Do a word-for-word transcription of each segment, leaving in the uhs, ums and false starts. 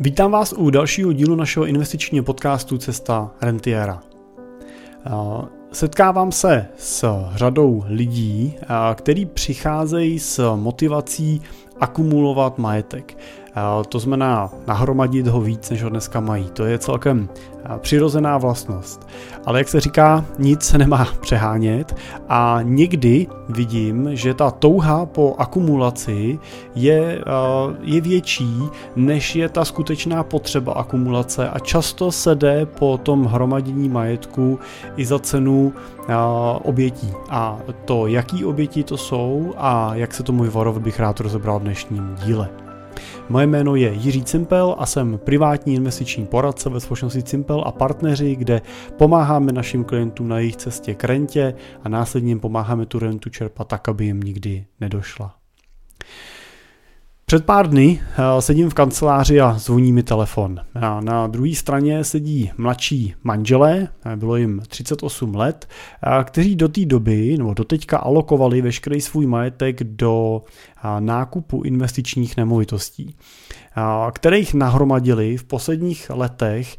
Vítám vás u dalšího dílu našeho investičního podcastu Cesta rentiéra. Setkávám se s řadou lidí, kteří přicházejí s motivací akumulovat majetek. To znamená nahromadit ho víc, než ho dneska mají. To je celkem přirozená vlastnost. Ale jak se říká, nic se nemá přehánět a někdy vidím, že ta touha po akumulaci je, je větší, než je ta skutečná potřeba akumulace a často se jde po tom hromadění majetku i za cenu obětí. A to, jaký oběti to jsou a jak se tomu vyvarovat, bych rád rozebral v dnešním díle. Moje jméno je Jiří Cimpel a jsem privátní investiční poradce ve společnosti Cimpel a partneři, kde pomáháme našim klientům na jejich cestě k rentě a následně pomáháme tu rentu čerpat tak, aby jim nikdy nedošla. Před pár dny sedím v kanceláři a zvoní mi telefon. Na, na druhé straně sedí mladší manželé, bylo jim třicet osm let, kteří do té doby, nebo doteďka alokovali veškerý svůj majetek do nákupu investičních nemovitostí, které jich nahromadili v posledních letech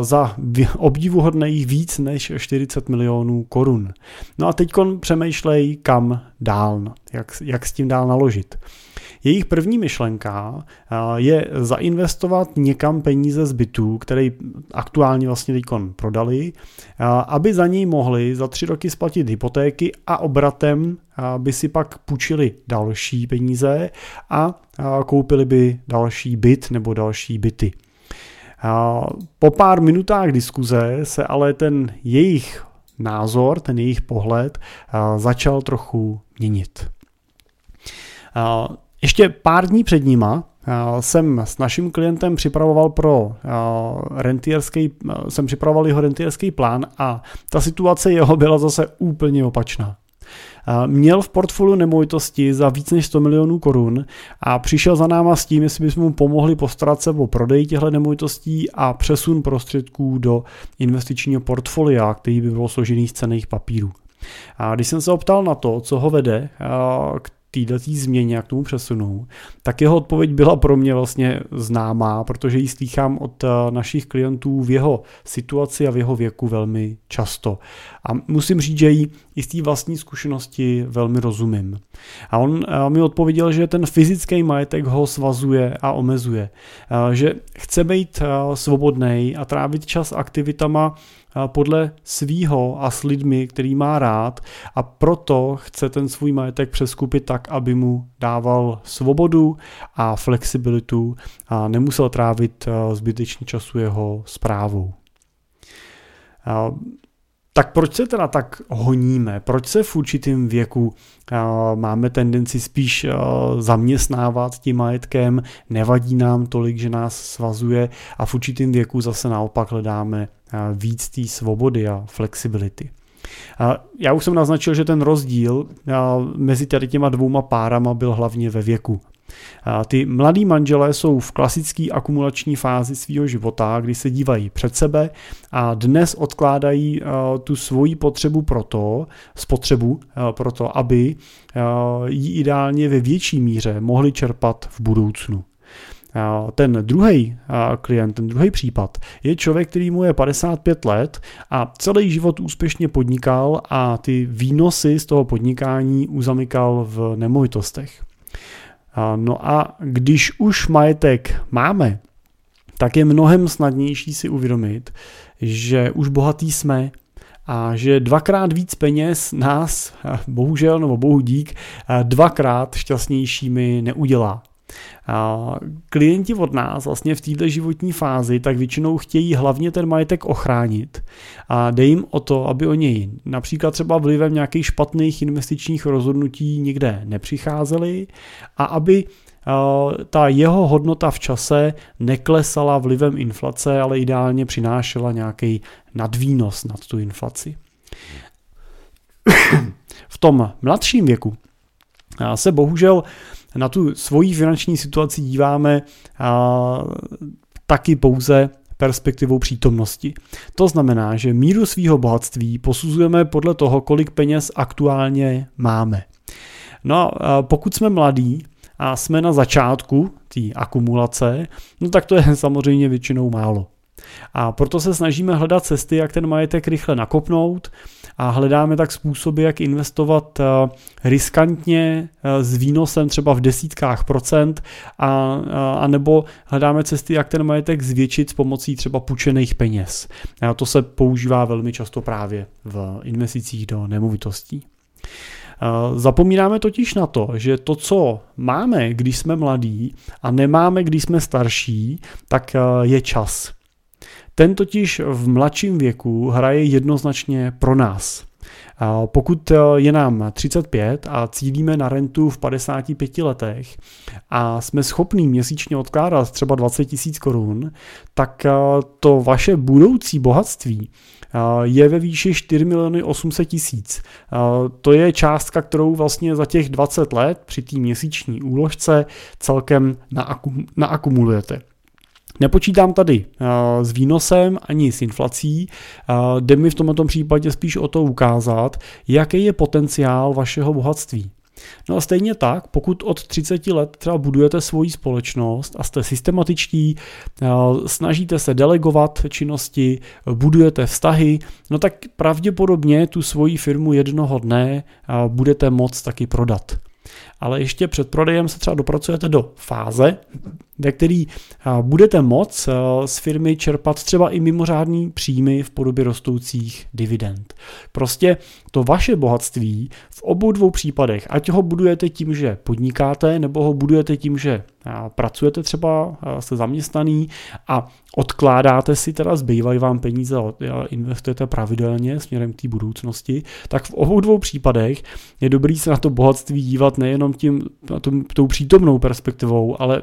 za obdivuhodných víc než čtyřicet milionů korun. No a teď přemýšlej, kam dál, jak, jak s tím dál naložit. Jejich první myšlenka je zainvestovat někam peníze z bytů, které aktuálně vlastně teď prodali, aby za něj mohli za tři roky splatit hypotéky a obratem by si pak půjčili další peníze a koupili by další byt nebo další byty. Po pár minutách diskuze se ale ten jejich názor, ten jejich pohled začal trochu měnit. Ještě pár dní před nima jsem s naším klientem připravoval pro rentierský, jsem připravoval jeho rentierský plán a ta situace jeho byla zase úplně opačná. Měl v portfoliu nemovitosti za víc než sto milionů korun a přišel za náma s tím, jestli bychom mu pomohli postarat se o prodej těchto nemovitostí a přesun prostředků do investičního portfolia, který by bylo složený z cenných papírů. A když jsem se optal na to, co ho vede k týhletý změně a k tomu přesunu, tak jeho odpověď byla pro mě vlastně známá, protože ji slýchám od našich klientů v jeho situaci a v jeho věku velmi často. A musím říct, že jí i z té vlastní zkušenosti velmi rozumím. A on mi odpověděl, že ten fyzický majetek ho svazuje a omezuje. Že chce být svobodnej a trávit čas aktivitama podle svýho a s lidmi, který má rád, a proto chce ten svůj majetek přeskupit tak, aby mu dával svobodu a flexibilitu a nemusel trávit zbytečný času jeho správou. Tak proč se teda tak honíme? Proč se v určitém věku máme tendenci spíš zaměstnávat tím majetkem? Nevadí nám tolik, že nás svazuje, a v určitém věku zase naopak hledáme víc té svobody a flexibility. Já už jsem naznačil, že ten rozdíl mezi tady těma dvouma párama byl hlavně ve věku. Ty mladí manželé jsou v klasické akumulační fázi svého života, kdy se dívají před sebe a dnes odkládají tu svoji potřebu proto, spotřebu proto, aby ji ideálně ve větší míře mohli čerpat v budoucnu. Ten druhý klient, ten druhý případ je člověk, který mu je padesát pět let a celý život úspěšně podnikal a ty výnosy z toho podnikání uzamykal v nemovitostech. No a když už majetek máme, tak je mnohem snadnější si uvědomit, že už bohatí jsme a že dvakrát víc peněz nás, bohužel nebo bohu dík, dvakrát šťastnějšími neudělá. Klienti od nás vlastně v této životní fázi tak většinou chtějí hlavně ten majetek ochránit a jde jim o to, aby o něj například třeba vlivem nějakých špatných investičních rozhodnutí nikde nepřicházeli a aby ta jeho hodnota v čase neklesala vlivem inflace, ale ideálně přinášela nějaký nadvýnos nad tu inflaci. V tom mladším věku se bohužel na tu svoji finanční situaci díváme a, taky pouze perspektivou přítomnosti. To znamená, že míru svého bohatství posuzujeme podle toho, kolik peněz aktuálně máme. No a pokud jsme mladí a jsme na začátku té akumulace, no tak to je samozřejmě většinou málo. A proto se snažíme hledat cesty, jak ten majetek rychle nakopnout a hledáme tak způsoby, jak investovat riskantně s výnosem třeba v desítkách procent a, a nebo hledáme cesty, jak ten majetek zvětšit s pomocí třeba půjčených peněz. A to se používá velmi často právě v investicích do nemovitostí. Zapomínáme totiž na to, že to, co máme, když jsme mladí a nemáme, když jsme starší, tak je čas. Ten totiž v mladším věku hraje jednoznačně pro nás. Pokud je nám třicet pět a cílíme na rentu v padesáti pěti letech a jsme schopní měsíčně odkládat třeba dvacet tisíc korun, tak to vaše budoucí bohatství je ve výši čtyři miliony osm set tisíc. To je částka, kterou vlastně za těch dvacet let při té měsíční úložce celkem naakumulujete. Nepočítám tady uh, s výnosem ani s inflací, uh, jde mi v tomto případě spíš o to ukázat, jaký je potenciál vašeho bohatství. No a stejně tak, pokud od třiceti let třeba budujete svoji společnost a jste systematičtí, snažíte se delegovat činnosti, budujete vztahy, no tak pravděpodobně tu svoji firmu jednoho dne budete moct taky prodat. Ale ještě před prodejem se třeba dopracujete do fáze, ve který budete moct z firmy čerpat třeba i mimořádný příjmy v podobě rostoucích dividend. Prostě to vaše bohatství v obou dvou případech, ať ho budujete tím, že podnikáte, nebo ho budujete tím, že pracujete třeba, jste zaměstnaný a odkládáte si, teda zbývají vám peníze a investujete pravidelně směrem k té budoucnosti, tak v obou dvou případech je dobrý se na to bohatství dívat nejenom tím, tím, tou přítomnou perspektivou, ale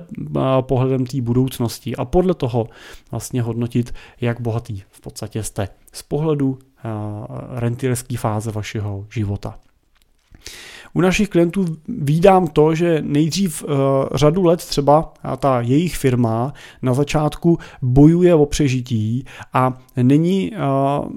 pohledem té budoucnosti a podle toho vlastně hodnotit, jak bohatý v podstatě jste z pohledu rentierské fáze vašeho života. U našich klientů vídám to, že nejdřív uh, řadu let třeba ta jejich firma na začátku bojuje o přežití a není, uh,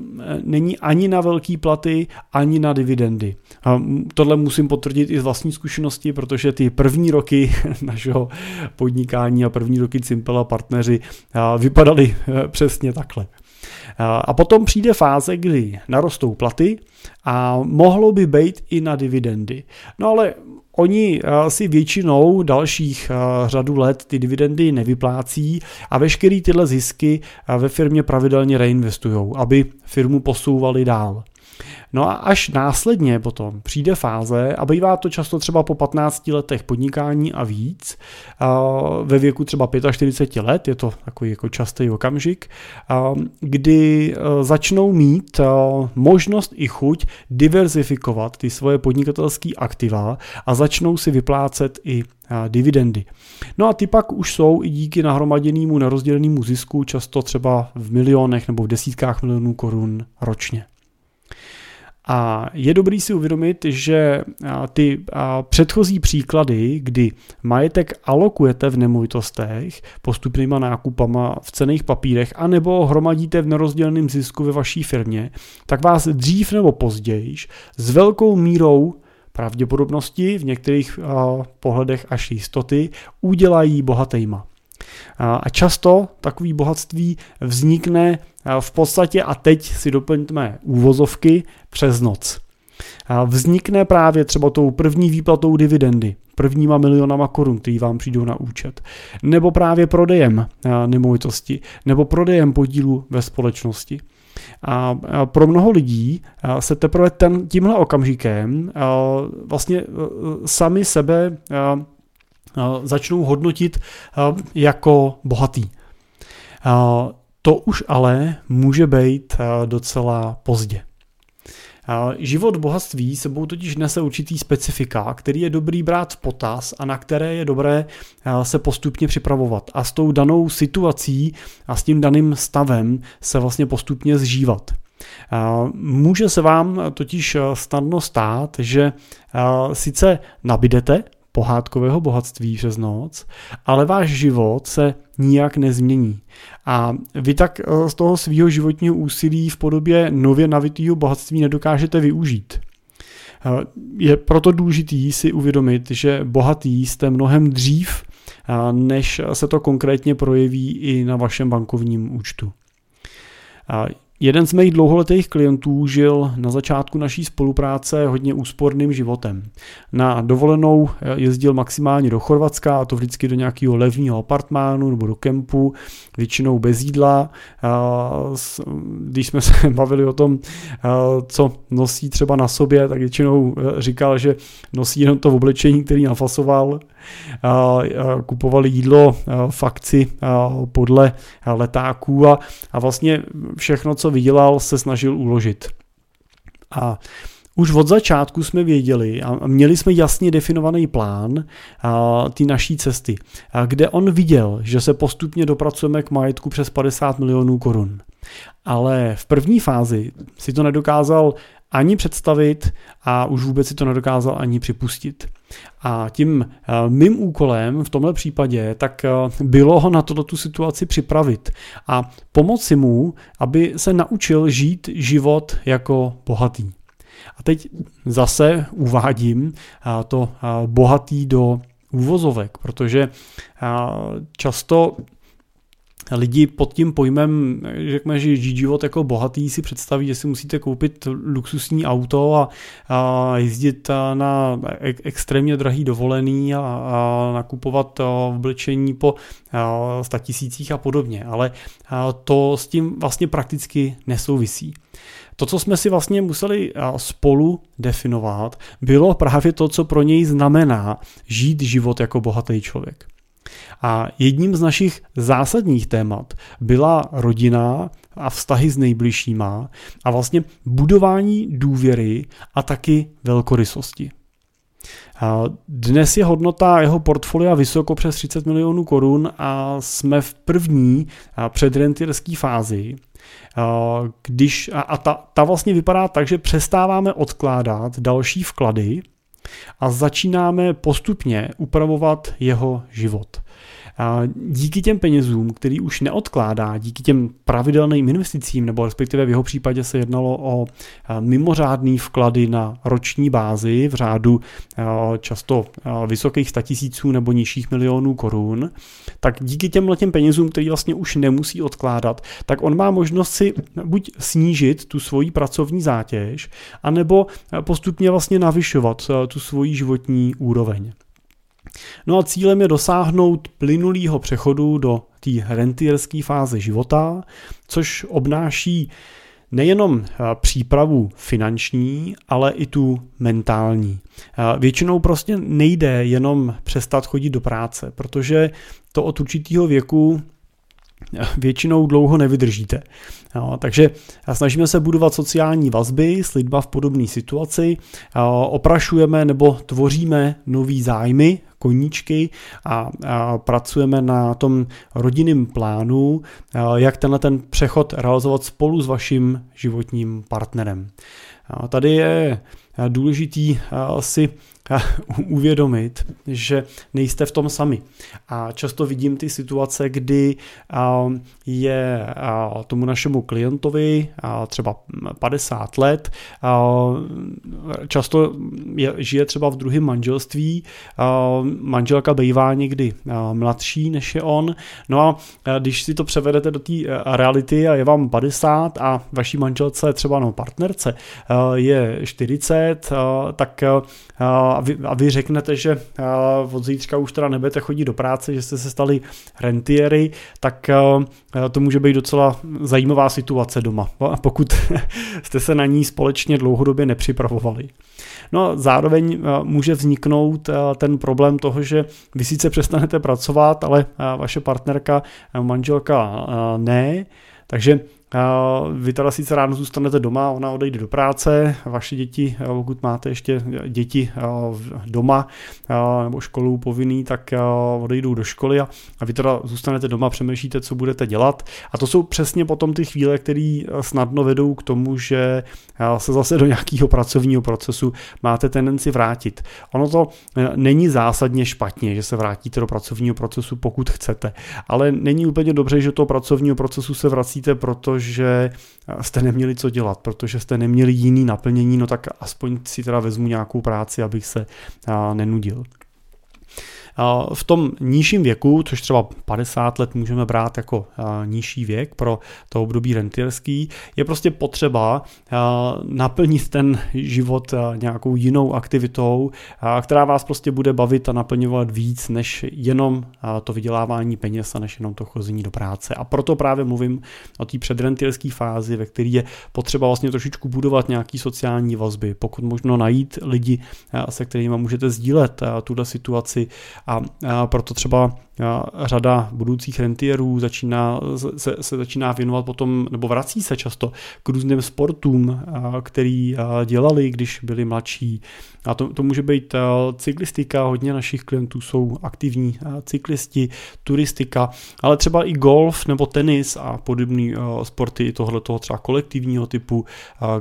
není ani na velký platy, ani na dividendy. Uh, tohle musím potvrdit i z vlastní zkušenosti, protože ty první roky našeho podnikání a první roky Cimpel a partneři uh, vypadaly uh, přesně takhle. A potom přijde fáze, kdy narostou platy a mohlo by být i na dividendy. No ale oni si většinou dalších řadu let ty dividendy nevyplácí a veškerý tyhle zisky ve firmě pravidelně reinvestují, aby firmu posouvali dál. No a až následně potom přijde fáze, a bývá to často třeba po patnácti letech podnikání a víc, ve věku třeba čtyřicet pět let, je to takový jako častý okamžik, kdy začnou mít možnost i chuť diverzifikovat ty svoje podnikatelské aktiva a začnou si vyplácet i dividendy. No a ty pak už jsou i díky nahromaděnému nerozdělenému zisku často třeba v milionech nebo v desítkách milionů korun ročně. A je dobrý si uvědomit, že ty předchozí příklady, kdy majetek alokujete v nemovitostech postupnýma nákupama v cenných papírech anebo hromadíte v nerozděleném zisku ve vaší firmě, tak vás dřív nebo později s velkou mírou pravděpodobnosti, v některých pohledech až jistoty, udělají bohatejma. A často takový bohatství vznikne v podstatě, a teď si doplňme úvozovky, přes noc. Vznikne právě třeba tou první výplatou dividendy, prvníma milionama korun, který vám přijdou na účet, nebo právě prodejem nemovitosti, nebo prodejem podílu ve společnosti. A pro mnoho lidí se teprve ten, tímhle okamžikem vlastně sami sebe začnou hodnotit jako bohatý. To už ale může být docela pozdě. Život bohatství sebou totiž nese určitý specifika, který je dobrý brát v potaz a na které je dobré se postupně připravovat a s tou danou situací a s tím daným stavem se vlastně postupně zžívat. Může se vám totiž snadno stát, že sice nabídete pohádkového bohatství přes noc, ale váš život se nijak nezmění. A vy tak z toho svého životního úsilí v podobě nově nabitého bohatství nedokážete využít. Je proto důležitý si uvědomit, že bohatý jste mnohem dřív, než se to konkrétně projeví i na vašem bankovním účtu. Jeden z mých dlouholetých klientů žil na začátku naší spolupráce hodně úsporným životem. Na dovolenou jezdil maximálně do Chorvatska, a to vždycky do nějakého levního apartmánu nebo do kempu, většinou bez jídla. Když jsme se bavili o tom, co nosí třeba na sobě, tak většinou říkal, že nosí jenom to oblečení, který nafasoval. Kupovali jídlo v akci podle letáků a, a vlastně všechno, co vydělal, se snažil uložit. A už od začátku jsme věděli a měli jsme jasně definovaný plán té naší cesty, a kde on viděl, že se postupně dopracujeme k majetku přes padesát milionů korun. Ale v první fázi si to nedokázal ani představit a už vůbec si to nedokázal ani připustit. A tím mým úkolem v tomhle případě tak bylo ho na tuto situaci připravit a pomoci mu, aby se naučil žít život jako bohatý. A teď zase uvádím to bohatý do úvozovek, protože často lidi pod tím pojmem, řekněme, že žít život jako bohatý, si představí, že si musíte koupit luxusní auto a, a jezdit na extrémně drahý dovolený a, a nakupovat oblečení po statisících a podobně, ale to s tím vlastně prakticky nesouvisí. To, co jsme si vlastně museli spolu definovat, bylo právě to, co pro něj znamená žít život jako bohatý člověk. A jedním z našich zásadních témat byla rodina a vztahy s nejbližšíma a vlastně budování důvěry a taky velkorysosti. Dnes je hodnota jeho portfolia vysoko přes třicet milionů korun a jsme v první předrentierské fázi. Když, a ta, ta vlastně vypadá tak, že přestáváme odkládat další vklady a začínáme postupně upravovat jeho život. A díky těm penězům, který už neodkládá, díky těm pravidelným investicím, nebo respektive v jeho případě se jednalo o mimořádný vklady na roční bázi v řádu často vysokých statisíců nebo nižších milionů korun, tak díky těmhle těm penězům, který vlastně už nemusí odkládat, tak on má možnost si buď snížit tu svoji pracovní zátěž, anebo postupně vlastně navyšovat tu svoji životní úroveň. No a cílem je dosáhnout plynulého přechodu do té rentierské fáze života, což obnáší nejenom přípravu finanční, ale i tu mentální. Většinou prostě nejde jenom přestat chodit do práce, protože to od určitého věku většinou dlouho nevydržíte. Jo, takže snažíme se budovat sociální vazby s lidma v podobné situaci, oprašujeme nebo tvoříme nový zájmy, koníčky a, a pracujeme na tom rodinném plánu, jak tenhle ten přechod realizovat spolu s vaším životním partnerem. A tady je důležitý si uvědomit, že nejste v tom sami. A často vidím ty situace, kdy je tomu našemu klientovi třeba padesát let, často je, žije třeba v druhém manželství, manželka bývá někdy mladší než je on, no a když si to převedete do té reality a je vám padesát a vaší manželce, třeba no partnerce, je čtyřicet, tak A vy, a vy řeknete, že od zítřka už teda nebudete chodit do práce, že jste se stali rentiery, tak to může být docela zajímavá situace doma, pokud jste se na ní společně dlouhodobě nepřipravovali. No a zároveň může vzniknout ten problém toho, že vy sice přestanete pracovat, ale vaše partnerka, manželka ne, takže vy teda sice ráno zůstanete doma, ona odejde do práce, vaše děti, pokud máte ještě děti doma nebo školu povinný, tak odejdou do školy a vy teda zůstanete doma, přemýšlíte, co budete dělat. A to jsou přesně potom ty chvíle, které snadno vedou k tomu, že se zase do nějakého pracovního procesu máte tendenci vrátit. Ono to není zásadně špatně, že se vrátíte do pracovního procesu, pokud chcete, ale není úplně dobře, že do toho pracovního procesu se vracíte, proto protože jste neměli co dělat, protože jste neměli jiný naplnění, no tak aspoň si teda vezmu nějakou práci, abych se nenudil. V tom nižším věku, což třeba padesát let můžeme brát jako nižší věk pro to období rentierský, je prostě potřeba naplnit ten život nějakou jinou aktivitou, která vás prostě bude bavit a naplňovat víc než jenom to vydělávání peněz a než jenom to chození do práce. A proto právě mluvím o té předrentierské fázi, ve které je potřeba vlastně trošičku budovat nějaký sociální vazby, pokud možno najít lidi, se kterými můžete sdílet tuhle situaci. A proto třeba řada budoucích rentierů začíná, se, se začíná věnovat potom, nebo vrací se často k různým sportům, který dělali, když byli mladší. A to, to může být cyklistika, hodně našich klientů jsou aktivní cyklisti, turistika, ale třeba i golf nebo tenis a podobné sporty tohletoho třeba kolektivního typu,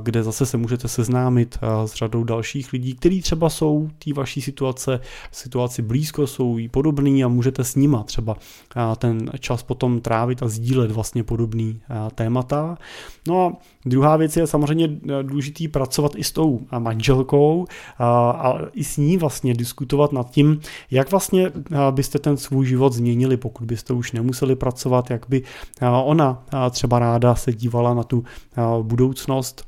kde zase se můžete seznámit s řadou dalších lidí, kteří třeba jsou té vaší situace, situaci blízko, jsou jí podobný a můžete s nima třeba ten čas potom trávit a sdílet vlastně podobný témata. No a druhá věc je samozřejmě důležitý pracovat i s tou manželkou a i s ní vlastně diskutovat nad tím, jak vlastně byste ten svůj život změnili, pokud byste už nemuseli pracovat, jak by ona třeba ráda se dívala na tu budoucnost,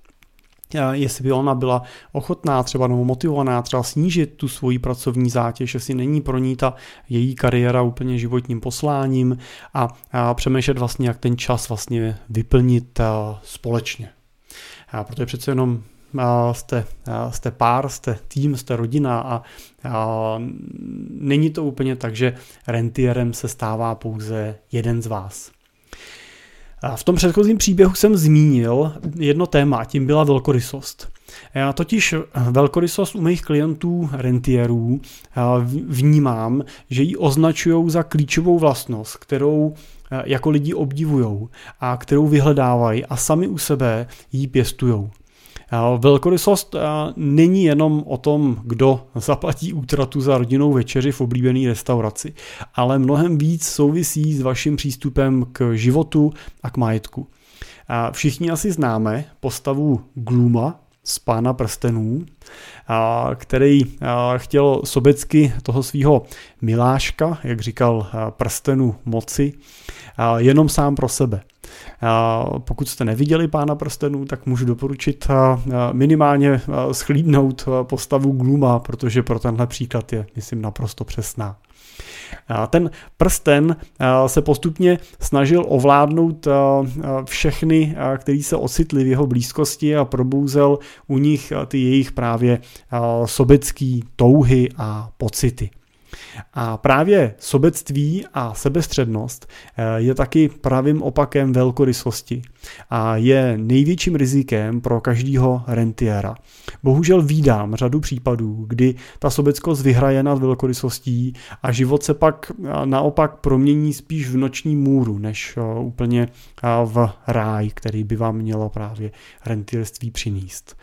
jestli by ona byla ochotná třeba nebo motivovaná třeba snížit tu svoji pracovní zátěž, jestli není pro ní ta její kariéra úplně životním posláním a, a přemýšlet vlastně, jak ten čas vlastně vyplnit a, společně. A protože přece jenom a, jste, a, jste pár, jste tým, jste rodina a, a není to úplně tak, že rentierem se stává pouze jeden z vás. V tom předchozím příběhu jsem zmínil jedno téma, tím byla velkorysost. Já totiž velkorysost u mých klientů rentierů vnímám, že ji označují za klíčovou vlastnost, kterou jako lidi obdivujou a kterou vyhledávají a sami u sebe ji pěstujou. Velkorysost není jenom o tom, kdo zaplatí útratu za rodinnou večeři v oblíbené restauraci, ale mnohem víc souvisí s vaším přístupem k životu a k majetku. Všichni asi známe postavu Gluma z Pána prstenů, který chtěl sobecky toho svého miláška, jak říkal prstenu moci, jenom sám pro sebe. Pokud jste neviděli Pána prstenů, tak můžu doporučit minimálně shlídnout postavu Gluma, protože pro tenhle příklad je, myslím, naprosto přesná. Ten prsten se postupně snažil ovládnout všechny, kteří se ocitli v jeho blízkosti a probouzel u nich ty jejich právě sobecký touhy a pocity. A právě sobectví a sebestřednost je taky pravým opakem velkorysosti a je největším rizikem pro každého rentiera. Bohužel vídám řadu případů, kdy ta sobeckost vyhraje nad velkorysostí a život se pak naopak promění spíš v noční můru, než úplně v ráj, který by vám mělo právě rentierství přinést.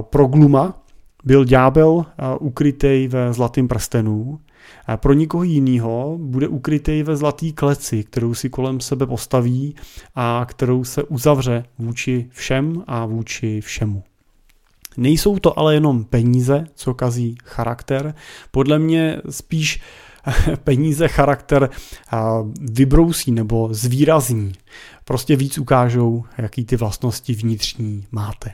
Pro Gluma byl ďábel ukrytej ve zlatým prstenu, a pro někoho jiného bude ukrytej ve zlatý kleci, kterou si kolem sebe postaví a kterou se uzavře vůči všem a vůči všemu. Nejsou to ale jenom peníze, co kazí charakter, podle mě spíš peníze charakter vybrousí nebo zvýrazní. Prostě víc ukážou, jaký ty vlastnosti vnitřní máte.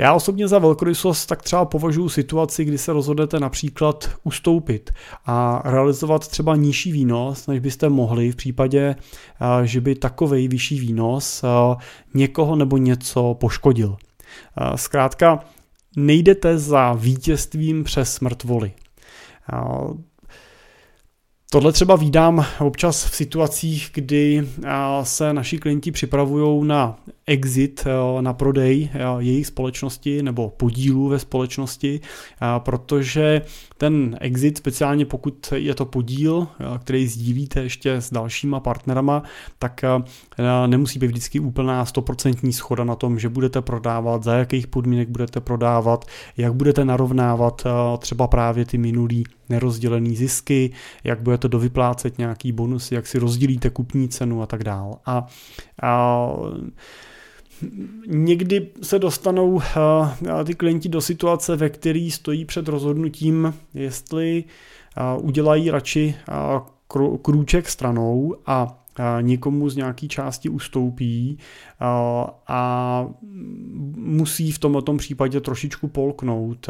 Já osobně za velkorysost tak třeba považuji situaci, kdy se rozhodnete například ustoupit a realizovat třeba nižší výnos, než byste mohli v případě, že by takovej vyšší výnos někoho nebo něco poškodil. Zkrátka, nejdete za vítězstvím přes mrtvoly. Tohle třeba vídám občas v situacích, kdy se naši klienti připravují na exit, na prodej jejich společnosti nebo podílu ve společnosti, protože ten exit, speciálně pokud je to podíl, který sdílíte ještě s dalšíma partnerama, tak nemusí být vždycky úplná stoprocentní shoda na tom, že budete prodávat, za jakých podmínek budete prodávat, jak budete narovnávat třeba právě ty minulý nerozdělený zisky, jak budete dovyplácet nějaký bonusy, jak si rozdělíte kupní cenu a tak dále. A, a někdy se dostanou a, a ty klienti do situace, ve který stojí před rozhodnutím, jestli a, udělají radši a, kru, krůček stranou a někomu z nějaký části ustoupí a musí v tomto případě trošičku polknout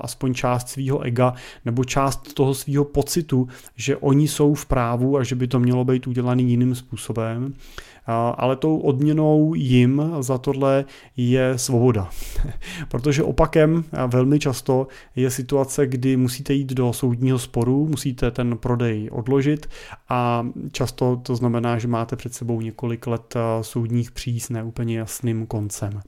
aspoň část svého ega nebo část toho svého pocitu, že oni jsou v právu a že by to mělo být udělané jiným způsobem. Ale tou odměnou jim za tohle je svoboda. Protože opakem velmi často je situace, kdy musíte jít do soudního sporu, musíte ten prodej odložit a často to znamená, že máte před sebou několik let soudních pří s neúplně jasným koncem.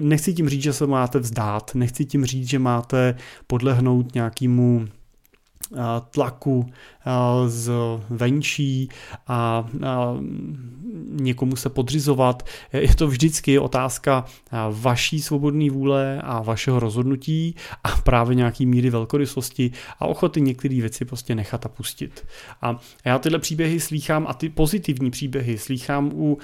Nechci tím říct, že se máte vzdát, nechci tím říct, že máte podlehnout nějakému tlaku z venčí a někomu se podřizovat. Je to vždycky otázka vaší svobodné vůle a vašeho rozhodnutí a právě nějaký míry velkorysosti a ochoty některé věci prostě nechat a pustit. A já tyhle příběhy slýchám a ty pozitivní příběhy slýchám u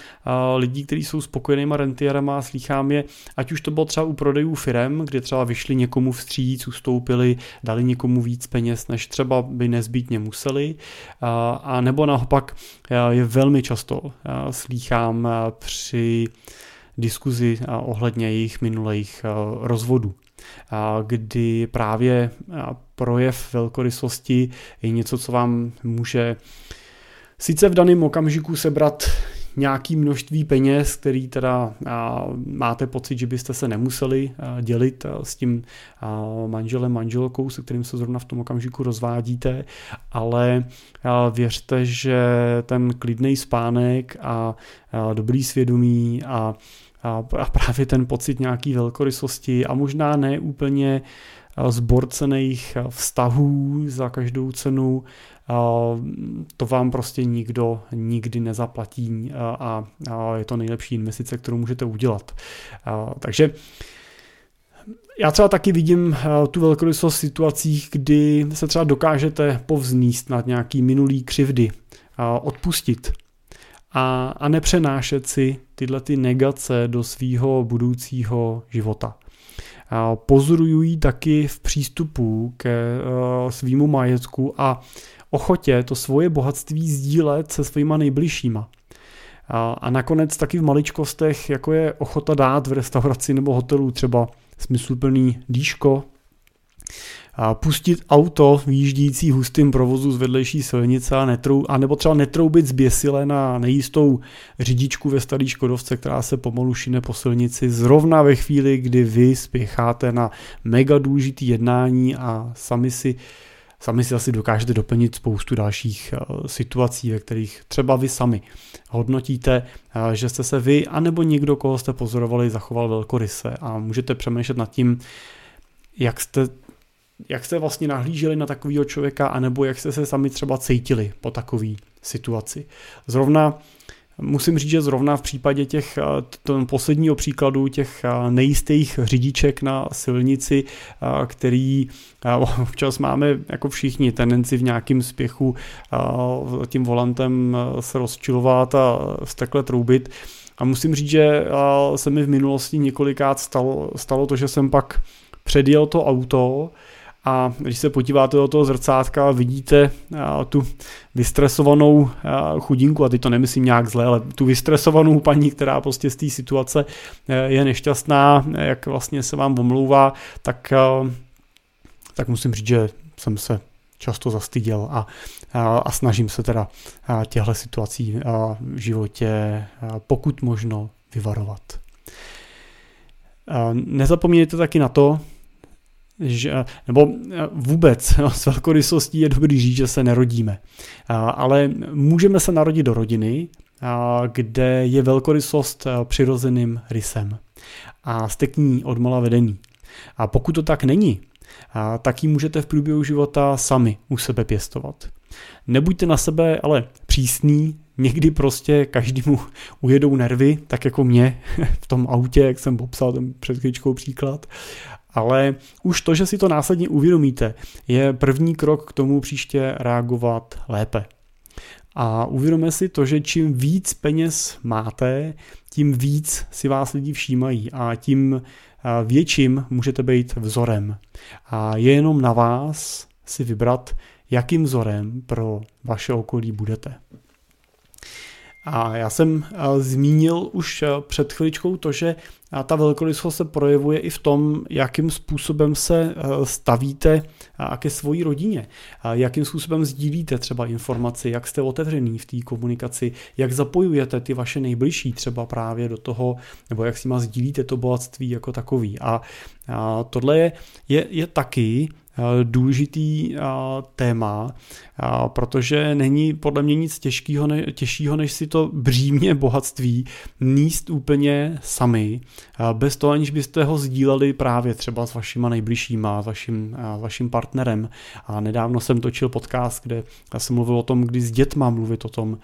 lidí, kteří jsou spokojenýma rentierama, slýchám je, ať už to bylo třeba u prodejů firem, kde třeba vyšli někomu vstříc, ustoupili, dali někomu víc peněz, než třeba by nezbytně museli, a nebo naopak je velmi často slýchám při diskuzi ohledně jejich minulých rozvodů, kdy právě projev velkorysosti je něco, co vám může sice v daném okamžiku sebrat nějaký množství peněz, který teda a, máte pocit, že byste se nemuseli a, dělit a, s tím a, manželem, manželkou, se kterým se zrovna v tom okamžiku rozvádíte, ale a, věřte, že ten klidný spánek a, a dobrý svědomí a, a, a právě ten pocit nějaký velkorysosti a možná ne úplně zborcených vztahů za každou cenu, to vám prostě nikdo nikdy nezaplatí a je to nejlepší investice, kterou můžete udělat. Takže já třeba taky vidím tu velkorysost v situacích, kdy se třeba dokážete povznést nad nějaký minulý křivdy, odpustit a, a nepřenášet si tyhle ty negace do svýho budoucího života. Pozoruju ji taky v přístupu ke svýmu majetku a ochotě to svoje bohatství sdílet se svýma nejbližšíma. A nakonec taky v maličkostech, jako je ochota dát v restauraci nebo hotelu třeba smysluplný dýško, pustit auto výjíždějící hustým provozu z vedlejší silnice a netrou, anebo třeba netroubit zběsile na nejistou řidičku ve starý škodovce, která se pomalu šine po silnici zrovna ve chvíli, kdy vy spěcháte na mega důležitý jednání a sami si, sami si asi dokážete doplnit spoustu dalších situací, ve kterých třeba vy sami hodnotíte, že jste se vy anebo někdo, koho jste pozorovali, zachoval velkoryse a můžete přemýšlet nad tím, jak jste jak jste vlastně nahlíželi na takového člověka, anebo jak jste se sami třeba cítili po takové situaci. Zrovna, musím říct, že zrovna v případě těch posledního příkladu, těch nejistých řidiček na silnici, který občas máme jako všichni tendenci v nějakém spěchu tím volantem se rozčilovat a vztekle troubit. A musím říct, že se mi v minulosti několikrát stalo, stalo to, že jsem pak předjel to auto a když se podíváte do toho zrcátka, vidíte a, tu vystresovanou a, chudinku, a teď to nemyslím nějak zle, ale tu vystresovanou paní, která prostě z té situace je nešťastná, jak vlastně se vám omlouvá, tak, a, tak musím říct, že jsem se často zastyděl a, a, a snažím se teda těchto situací a, v životě a, pokud možno vyvarovat. A, nezapomeňte taky na to, že, nebo vůbec s velkorysostí je dobrý říct, že se nerodíme. Ale můžeme se narodit do rodiny, kde je velkorysost přirozeným rysem a jste k ní odmala vedení. A pokud to tak není, tak ji můžete v průběhu života sami u sebe pěstovat. Nebuďte na sebe ale přísný, někdy prostě každému ujedou nervy, tak jako mě v tom autě, jak jsem popsal ten před chvíličkou příklad. ale už to, že si to následně uvědomíte, je první krok k tomu příště reagovat lépe. A uvědomme si to, že čím víc peněz máte, tím víc si vás lidi všímají a tím větším můžete být vzorem. A je jenom na vás si vybrat, jakým vzorem pro vaše okolí budete. A já jsem zmínil už před chviličkou to, že ta velkorysost se projevuje i v tom, jakým způsobem se stavíte ke své rodině, jakým způsobem sdílíte třeba informaci, jak jste otevřený v té komunikaci, jak zapojujete ty vaše nejbližší třeba právě do toho, nebo jak s nima sdílíte to bohatství jako takový. A tohle je, je, je taky důležitý téma, protože není podle mě nic těžkýho, těžšího, než si to břímě bohatství nést úplně sami, bez toho, aniž byste ho sdíleli právě třeba s vašima nejbližšíma, s vaším, vaším partnerem. A nedávno jsem točil podcast, kde jsem mluvil o tom, kdy s dětma mluvit o tom,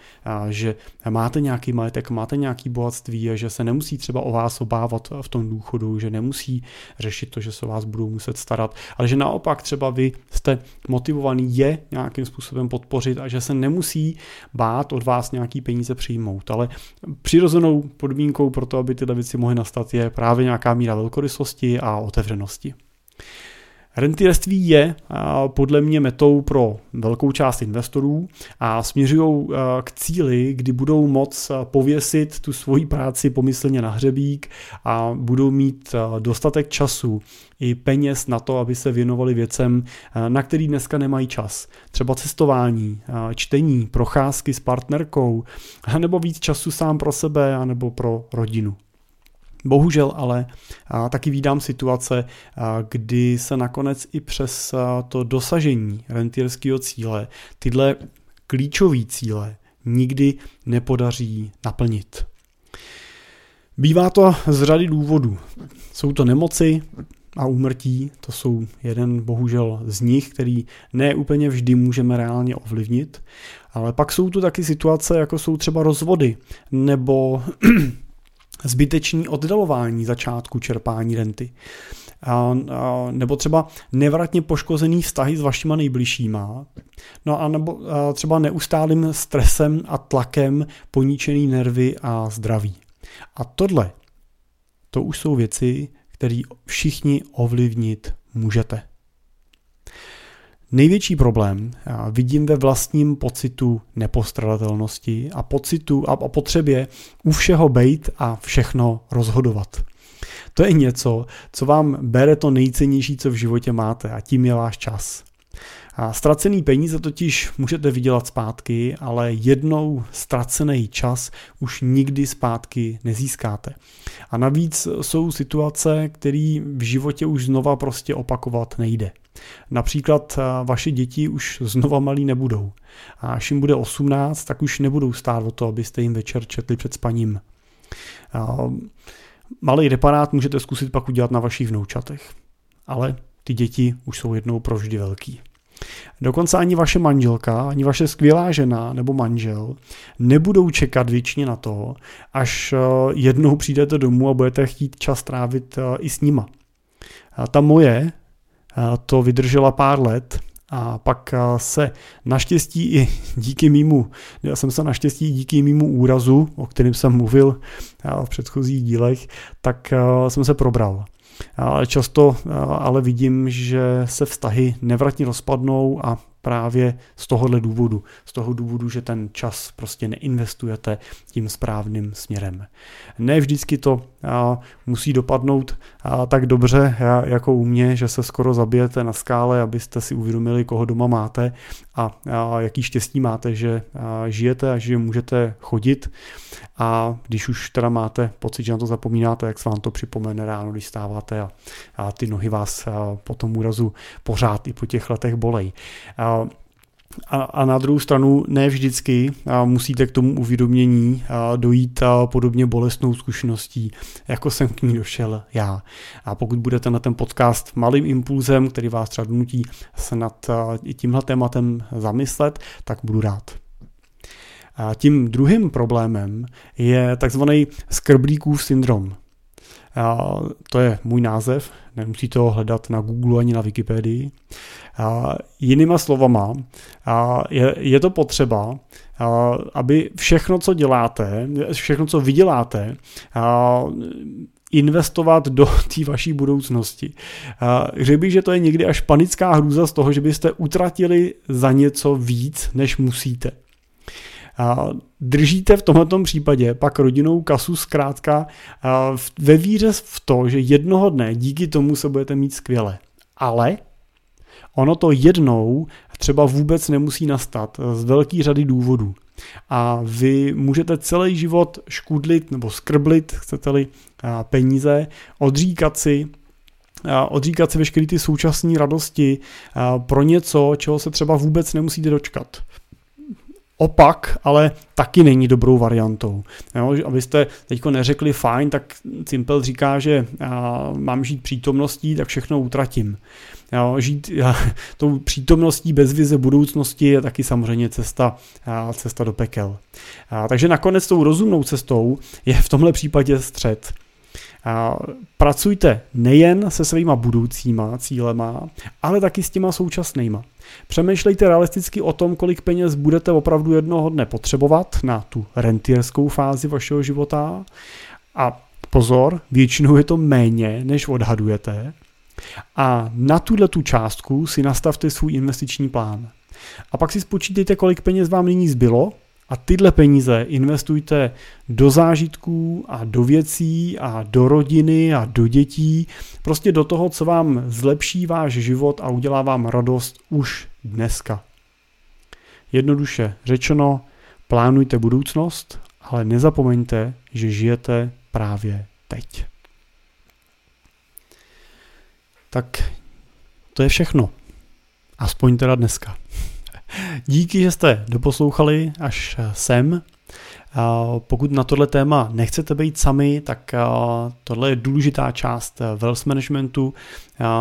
že máte nějaký majetek, máte nějaký bohatství, že se nemusí třeba o vás obávat v tom důchodu, že nemusí řešit to, že se o vás budou muset starat, ale že naopak třeba vy jste motivovaný je nějakým způsobem podpořit a že se nemusí bát od vás nějaký peníze přijmout. Ale přirozenou podmínkou pro to, aby tyhle věci mohly nastat, je právě nějaká míra velkorysosti a otevřenosti. Rentierství je podle mě metou pro velkou část investorů a směřují k cíli, kdy budou moc pověsit tu svoji práci pomyslně na hřebík a budou mít dostatek času i peněz na to, aby se věnovali věcem, na který dneska nemají čas. Třeba cestování, čtení, procházky s partnerkou, nebo víc času sám pro sebe, nebo pro rodinu. Bohužel ale taky vídám situace, kdy se nakonec i přes to dosažení rentierského cíle tyhle klíčové cíle nikdy nepodaří naplnit. Bývá to z řady důvodů. Jsou to nemoci a úmrtí, to jsou jeden bohužel z nich, který ne úplně vždy můžeme reálně ovlivnit, ale pak jsou tu taky situace, jako jsou třeba rozvody nebo zbytečné oddalování začátku čerpání renty. A, a, nebo třeba nevratně poškozený vztahy s vašima nejbližšíma. No a nebo a třeba neustálým stresem a tlakem poničený nervy a zdraví. A tohle, to už jsou věci, které všichni ovlivnit můžete. Největší problém vidím ve vlastním pocitu nepostradatelnosti a pocitu a potřebě u všeho bejt a všechno rozhodovat. To je něco, co vám bere to nejcennější, co v životě máte, a tím je váš čas. A ztracený peníze totiž můžete vydělat zpátky, ale jednou ztracený čas už nikdy zpátky nezískáte. A navíc jsou situace, které v životě už znova prostě opakovat nejde. Například vaše děti už znova malí nebudou. A až jim bude osmnáct, tak už nebudou stát o to, abyste jim večer četli před spaním. Malý reparát můžete zkusit pak udělat na vašich vnoučatech. Ale ty děti už jsou jednou provždy velký. Dokonce ani vaše manželka, ani vaše skvělá žena nebo manžel nebudou čekat věčně na to, až jednou přijdete domů a budete chtít čas trávit i s nima. Ta moje to vydržela pár let a pak se naštěstí i díky mému, já jsem se naštěstí díky mému úrazu, o kterém jsem mluvil v předchozích dílech, tak jsem se probral. Často ale vidím, že se vztahy nevratně rozpadnou a právě z tohohle důvodu. Z toho důvodu, že ten čas prostě neinvestujete tím správným směrem. Ne vždycky to musí dopadnout tak dobře jako u mě, že se skoro zabijete na skále, abyste si uvědomili, koho doma máte a jaký štěstí máte, že žijete a že můžete chodit. A když už teda máte pocit, že na to zapomínáte, jak se vám to připomene ráno, když stáváte a, a ty nohy vás po tom úrazu pořád i po těch letech bolej. A, a, a na druhou stranu ne vždycky musíte k tomu uvědomění dojít podobně bolestnou zkušeností, jako jsem k ní došel já. A pokud budete na ten podcast malým impulzem, který vás třeba donutí se nad tímhle tématem zamyslet, tak budu rád. A tím druhým problémem je takzvaný skrblíkův syndrom. A to je můj název, nemusíte ho hledat na Google ani na Wikipedii. A jinýma slovama, a je, je to potřeba, a aby všechno, co děláte, všechno, co vyděláte, a investovat do té vaší budoucnosti. Řekl bych, že to je někdy až panická hrůza z toho, že byste utratili za něco víc, než musíte. Držíte v tomto případě pak rodinnou kasu zkrátka ve víře v to, že jednoho dne díky tomu se budete mít skvěle. Ale ono to jednou třeba vůbec nemusí nastat z velké řady důvodů. A vy můžete celý život škudlit nebo skrblit, chcete-li, peníze, odříkat si, odříkat si veškeré ty současné radosti pro něco, čeho se třeba vůbec nemusíte dočkat. Opak, ale taky není dobrou variantou. Jo, abyste teďko neřekli fajn, tak Cimpel říká, že a, mám žít přítomností, tak všechno utratím. Jo, žít a, tou přítomností bez vize budoucnosti je taky samozřejmě cesta, a, cesta do pekel. A, takže nakonec tou rozumnou cestou je v tomhle případě střed. A, pracujte nejen se svýma budoucíma cílema, ale taky s těma současnýma. Přemýšlejte realisticky o tom, kolik peněz budete opravdu jednoho dne potřebovat na tu rentierskou fázi vašeho života. A pozor, většinou je to méně, než odhadujete. A na tuhle tu částku si nastavte svůj investiční plán. A pak si spočítejte, kolik peněz vám nyní zbylo. A tyhle peníze investujte do zážitků a do věcí a do rodiny a do dětí. Prostě do toho, co vám zlepší váš život a udělá vám radost už dneska. Jednoduše řečeno, plánujte budoucnost, ale nezapomeňte, že žijete právě teď. Tak to je všechno. Aspoň teda dneska. Díky, že jste doposlouchali až sem. Pokud na tohle téma nechcete být sami, tak tohle je důležitá část wealth managementu,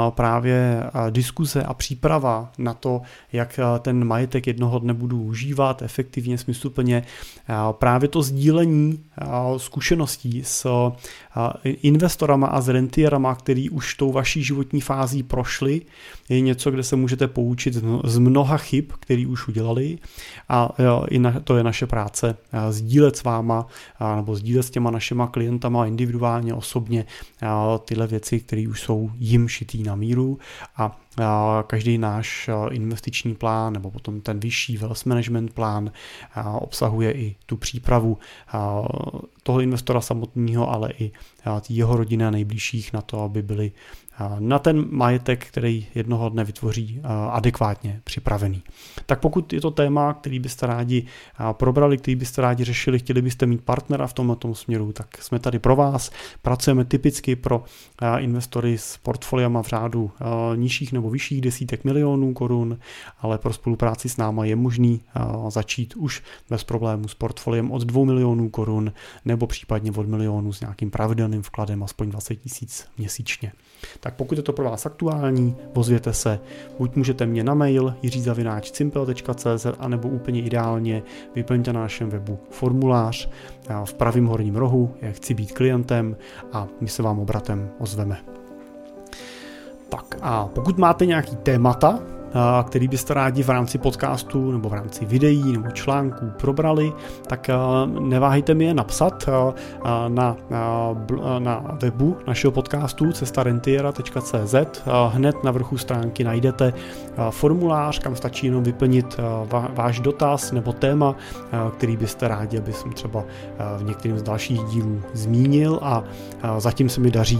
právě diskuse a příprava na to, jak ten majetek jednoho dne budu užívat efektivně, smysluplně. Právě to sdílení zkušeností s investorama a s rentierama, který už tou vaší životní fází prošli, je něco, kde se můžete poučit z mnoha chyb, který už udělali, a to je naše práce sdílet s váma nebo sdílet s těma našima klientama individuálně, osobně tyhle věci, které už jsou jim šitý na míru, a každý náš investiční plán nebo potom ten vyšší wealth management plán obsahuje i tu přípravu toho investora samotného, ale i jeho rodiny a nejbližších na to, aby byli na ten majetek, který jednoho dne vytvoří, adekvátně připravený. Tak pokud je to téma, který byste rádi probrali, který byste rádi řešili, chtěli byste mít partnera v tomto směru, tak jsme tady pro vás. Pracujeme typicky pro investory s portfoliama v řádu nižších nebo vyšších desítek milionů korun, ale pro spolupráci s náma je možný začít už bez problémů s portfoliem od dvou milionů korun nebo případně od milionu s nějakým pravidelným vkladem aspoň dvacet tisíc měsíčně. Tak pokud je to pro vás aktuální, ozvěte se, buď můžete mě na mail jiří zavináč cimpel tečka cé zet, anebo úplně ideálně vyplňte na našem webu formulář v pravém horním rohu, jak chci být klientem, a my se vám obratem ozveme. Tak a pokud máte nějaký témata, který byste rádi v rámci podcastu nebo v rámci videí nebo článků probrali, tak neváhejte mi je napsat na, na, na webu našeho podcastu cesta rentiéra tečka cé zet. Hned na vrchu stránky najdete formulář, kam stačí jenom vyplnit váš dotaz nebo téma, který byste rádi, aby jsem třeba v některém z dalších dílů zmínil, a zatím se mi daří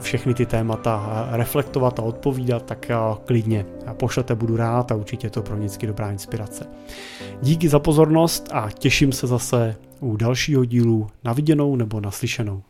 všechny ty témata reflektovat a odpovídat, tak klidně pošlete. Budu rád a určitě to pro vždycky dobrá inspirace. Díky za pozornost a těším se zase u dalšího dílu. Na viděnou nebo naslyšenou.